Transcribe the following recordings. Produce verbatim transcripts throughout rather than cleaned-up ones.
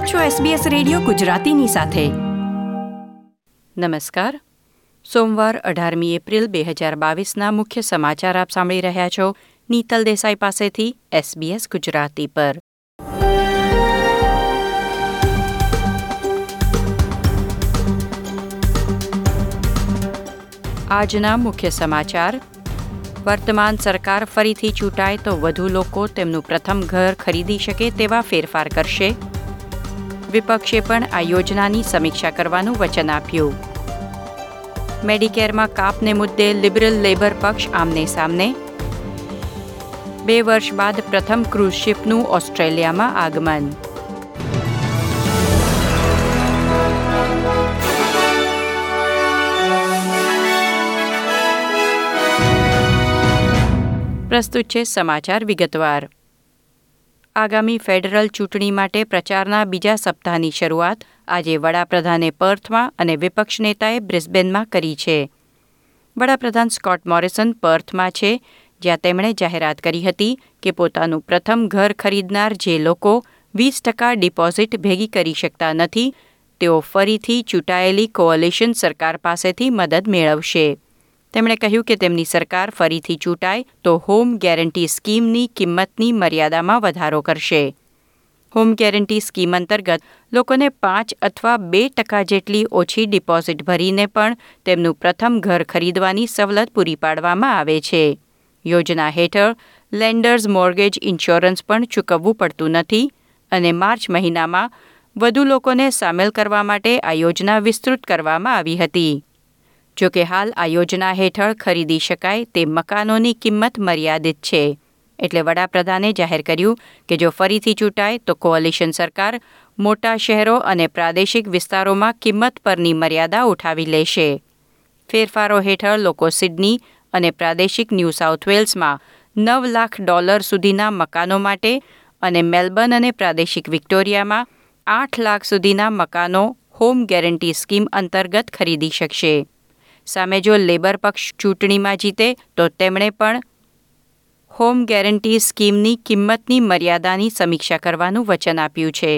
આપ છો S B S radio ગુજરાતીની સાથે. નમસ્કાર. સોમવાર અઢારમી એપ્રિલ બે હજાર બાવીસના મુખ્ય સમાચાર આપ સાંભળી રહ્યા છો નીતલ દેસાઈ પાસેથી એસ બી એસ ગુજરાતી પર. આજના મુખ્ય સમાચાર. વર્તમાન સરકાર ફરીથી ચૂંટાય તો વધુ લોકો તેમનું પ્રથમ ઘર ખરીદી શકે તેવા ફેરફાર કરશે. વિપક્ષે પણ આ યોજનાની સમીક્ષા કરવાનું વચન આપ્યું. મેડિકેરમાં કાપને મુદ્દે લિબરલ લેબર પક્ષ આમને સામને. બે વર્ષ બાદ પ્રથમ ક્રૂઝ શિપનું ઓસ્ટ્રેલિયામાં આગમન. પ્રસ્તુત છે સમાચાર વિગતવાર. આગામી ફેડરલ ચૂંટણી માટે પ્રચારના બીજા સપ્તાહની શરૂઆત આજે વડાપ્રધાને પર્થમાં અને વિપક્ષ નેતાએ બ્રિસ્બેનમાં કરી છે. વડાપ્રધાન સ્કોટ મોરિસન પર્થમાં છે, જ્યાં તેમણે જાહેરાત કરી હતી કે પોતાનું પ્રથમ ઘર ખરીદનાર જે લોકો વીસ ટકા ડિપોઝિટ ભેગી કરી શકતા નથી તેઓ ફરીથી ચૂંટાયેલી કોઅલિશન સરકાર પાસેથી મદદ મેળવશે. તેમણે કહ્યું કે તેમની સરકાર ફરીથી ચૂંટાય તો હોમ ગેરંટી સ્કીમની કિંમતની મર્યાદામાં વધારો કરશે. હોમ ગેરંટી સ્કીમ અંતર્ગત લોકોને પાંચ અથવા બે ટકા જેટલી ઓછી ડિપોઝિટ ભરીને પણ તેમનું પ્રથમ ઘર ખરીદવાની સવલત પૂરી પાડવામાં આવે છે. યોજના હેઠળ લેન્ડર્સ મોર્ગેજ ઇન્સ્યોરન્સ પણ ચૂકવવું પડતું નથી અને માર્ચ મહિનામાં વધુ લોકોને સામેલ કરવા માટે આ યોજના વિસ્તૃત કરવામાં આવી હતી. જો કે હાલ આ યોજના હેઠળ ખરીદી શકાય તે મકાનોની કિંમત મર્યાદિત છે, એટલે વડાપ્રધાને જાહેર કર્યું કે જો ફરીથી ચૂંટાય તો કોઅલિશન સરકાર મોટા શહેરો અને પ્રાદેશિક વિસ્તારોમાં કિંમત પરની મર્યાદા ઉઠાવી લેશે. ફેરફારો હેઠળ લોકો સિડની અને પ્રાદેશિક ન્યૂ સાઉથ વેલ્સમાં નવ લાખ ડોલર સુધીના મકાનો માટે અને મેલબર્ન અને પ્રાદેશિક વિક્ટોરિયામાં આઠ લાખ સુધીના મકાનો હોમ ગેરંટી સ્કીમ અંતર્ગત ખરીદી શકશે. સામે જો લેબર પક્ષ ચૂંટણીમાં જીતે તો તેમણે પણ હોમ ગેરંટી સ્કીમની કિંમતની મર્યાદાની સમીક્ષા કરવાનું વચન આપ્યું છે.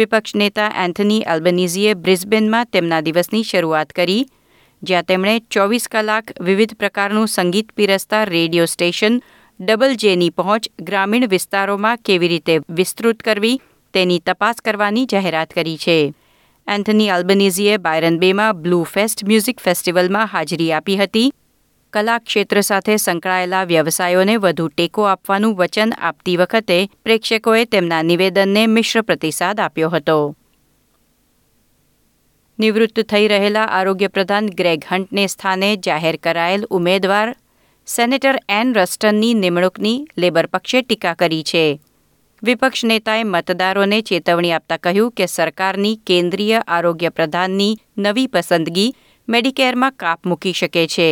વિપક્ષ નેતા એન્થની એલ્બનીઝીએ બ્રિસ્બેનમાં તેમના દિવસની શરૂઆત કરી, જ્યાં તેમણે ચોવીસ કલાક વિવિધ પ્રકારનું સંગીત પીરસતા રેડિયો સ્ટેશન ડબલ જેની પહોંચ ગ્રામીણ વિસ્તારોમાં કેવી રીતે વિસ્તૃત કરવી તેની તપાસ કરવાની જાહેરાત કરી છે. એન્થની આલ્બનીઝીએ બાયરન બેમાં બ્લુ ફેસ્ટ મ્યુઝિક ફેસ્ટિવલમાં હાજરી આપી હતી. કલા ક્ષેત્ર સાથે સંકળાયેલા વ્યવસાયોને વધુ ટેકો આપવાનું વચન આપતી વખતે પ્રેક્ષકોએ તેમના નિવેદનને મિશ્ર પ્રતિસાદ આપ્યો હતો. નિવૃત્ત થઈ રહેલા આરોગ્ય પ્રધાન ગ્રેગ હન્ટને સ્થાને જાહેર કરાયેલ ઉમેદવાર સેનેટર એન રસ્ટનની નિમણૂકની લેબર પક્ષે ટીકા કરી છે. વિપક્ષ નેતાએ મતદારોને ચેતવણી આપતા કહ્યું કે સરકારની કેન્દ્રીય આરોગ્ય પ્રધાનની નવી પસંદગી મેડિકેરમાં કાપ મૂકી શકે છે.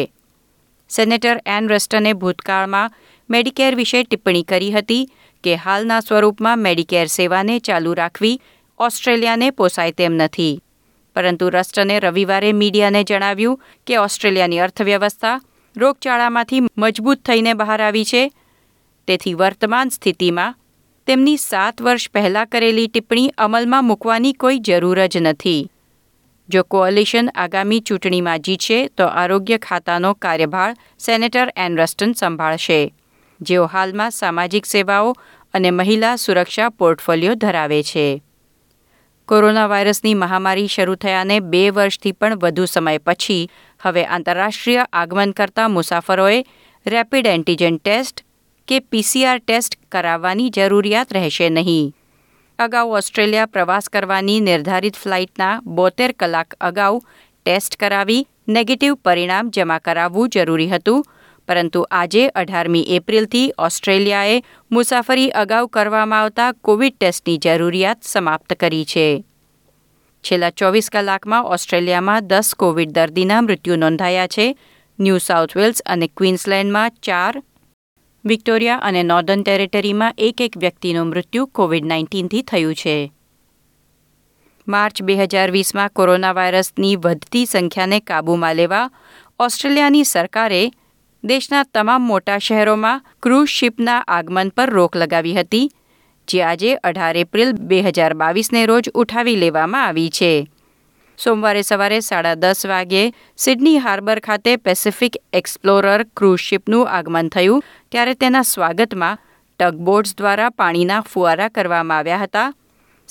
સેનેટર એન રસ્ટને ભૂતકાળમાં મેડિકેર વિશે ટિપ્પણી કરી હતી કે હાલના સ્વરૂપમાં મેડિકેર સેવાને ચાલુ રાખવી ઓસ્ટ્રેલિયાને પોસાય તેમ નથી. પરંતુ રસ્ટને રવિવારે મીડિયાને જણાવ્યું કે ઓસ્ટ્રેલિયાની અર્થવ્યવસ્થા રોગચાળામાંથી મજબૂત થઈને બહાર આવી છે, તેથી વર્તમાન સ્થિતિમાં તેમની સાત વર્ષ પહેલાં કરેલી ટિપ્પણી અમલમાં મૂકવાની કોઈ જરૂર જ નથી. જો કોઅલિશન આગામી ચૂંટણીમાં જીતશે તો આરોગ્ય ખાતાનો કાર્યભાર સેનેટર એન રસ્ટન સંભાળશે, જેઓ હાલમાં સામાજિક સેવાઓ અને મહિલા સુરક્ષા પોર્ટફોલિયો ધરાવે છે. કોરોના વાયરસની મહામારી શરૂ થયાને બે વર્ષથી પણ વધુ સમય પછી હવે આંતરરાષ્ટ્રીય આગમન કરતા મુસાફરોએ રેપિડ એન્ટિજન ટેસ્ટ કે પી સી આર ટેસ્ટ કરાવવાની જરૂરિયાત રહેશે નહીં. અગાઉ ઓસ્ટ્રેલિયા પ્રવાસ કરવાની નિર્ધારિત ફ્લાઇટના બોતેર કલાક અગાઉ ટેસ્ટ કરાવી નેગેટિવ પરિણામ જમા કરાવવું જરૂરી હતું, પરંતુ આજે અઢારમી એપ્રિલથી ઓસ્ટ્રેલિયાએ મુસાફરી અગાઉ કરવામાં આવતા કોવિડ ટેસ્ટની જરૂરિયાત સમાપ્ત કરી છે. છેલ્લા ચોવીસ કલાકમાં ઓસ્ટ્રેલિયામાં દસ કોવિડ દર્દીના મૃત્યુ નોંધાયા છે. ન્યૂ સાઉથ વેલ્સ અને ક્વીન્સલેન્ડમાં ચાર, વિક્ટોરિયા અને નોર્ધન ટેરેટરીમાં એક એક વ્યક્તિનું મૃત્યુ કોવિડ નાઇન્ટીનથી થયું છે. માર્ચ બે હજાર વીસમાં કોરોના વાયરસની વધતી સંખ્યાને કાબૂમાં લેવા ઓસ્ટ્રેલિયાની સરકારે દેશના તમામ મોટા શહેરોમાં ક્રૂઝ શિપના આગમન પર રોક લગાવી હતી, જે આજે અઢાર એપ્રિલ બે હજાર બાવીસને રોજ ઉઠાવી લેવામાં આવી છે. સોમવારે સવારે સાડા દસ વાગ્યે સિડની હાર્બર ખાતે પેસિફિક એક્સપ્લોરર ક્રૂઝ શિપનું આગમન થયું ત્યારે તેના સ્વાગતમાં ટગબોટ્સ દ્વારા પાણીના ફુવારા કરવામાં આવ્યા હતા.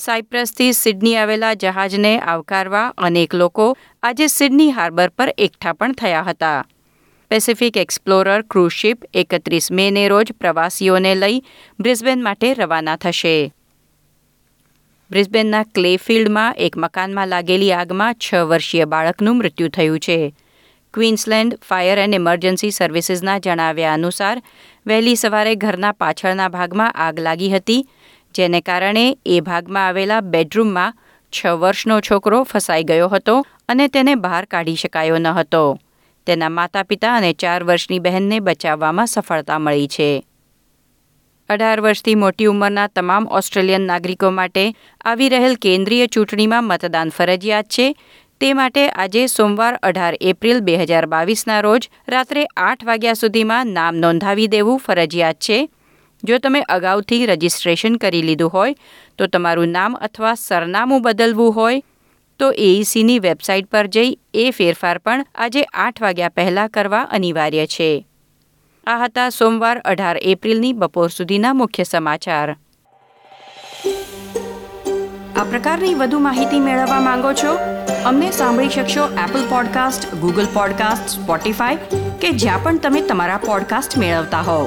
સાયપ્રસથી સિડની આવેલા જહાજને આવકારવા અનેક લોકો આજે સિડની હાર્બર પર એકઠા પણ થયા હતા. પેસિફિક એક્સપ્લોરર ક્રૂઝ શિપ એકત્રીસ મેને રોજ પ્રવાસીઓને લઈ બ્રિસ્બેન માટે રવાના થશે. બ્રિસ્બેનના ક્લે ફિલ્ડમાં એક મકાનમાં લાગેલી આગમાં છ વર્ષીય બાળકનું મૃત્યુ થયું છે. ક્વીન્સલેન્ડ ફાયર એન્ડ ઇમરજન્સી સર્વિસીસના જણાવ્યા અનુસાર વહેલી સવારે ઘરના પાછળના ભાગમાં આગ લાગી હતી, જેને કારણે એ ભાગમાં આવેલા બેડરૂમમાં છ વર્ષનો છોકરો ફસાઈ ગયો હતો અને તેને બહાર કાઢી શકાયો ન હતો. તેના માતા પિતા અને ચાર વર્ષની બહેનને બચાવવામાં સફળતા મળી છે. અઢાર વર્ષથી મોટી ઉંમરના તમામ ઓસ્ટ્રેલિયન નાગરિકો માટે આવી રહેલ કેન્દ્રીય ચૂંટણીમાં મતદાન ફરજિયાત છે, તે માટે આજે સોમવાર અઢાર એપ્રિલ બે હજાર બાવીસના રોજ રાત્રે આઠ વાગ્યા સુધીમાં નામ નોંધાવી દેવું ફરજિયાત છે. જો તમે અગાઉથી રજિસ્ટ્રેશન કરી લીધું હોય તો તમારું નામ અથવા સરનામું બદલવું હોય તો એઈસીની વેબસાઇટ પર જઈ એ ફેરફાર પણ આજે આઠ વાગ્યા પહેલાં કરવા અનિવાર્ય છે. આ હતા સોમવાર અઢાર એપ્રિલની બપોર સુધીના મુખ્ય સમાચાર. આ પ્રકારની વધુ માહિતી મેળવવા માંગો છો? અમને સાંભળી શકશો Apple podcast, Google podcast, Spotify કે જ્યાં પણ તમે તમારા પોડકાસ્ટ મેળવતા હોવ.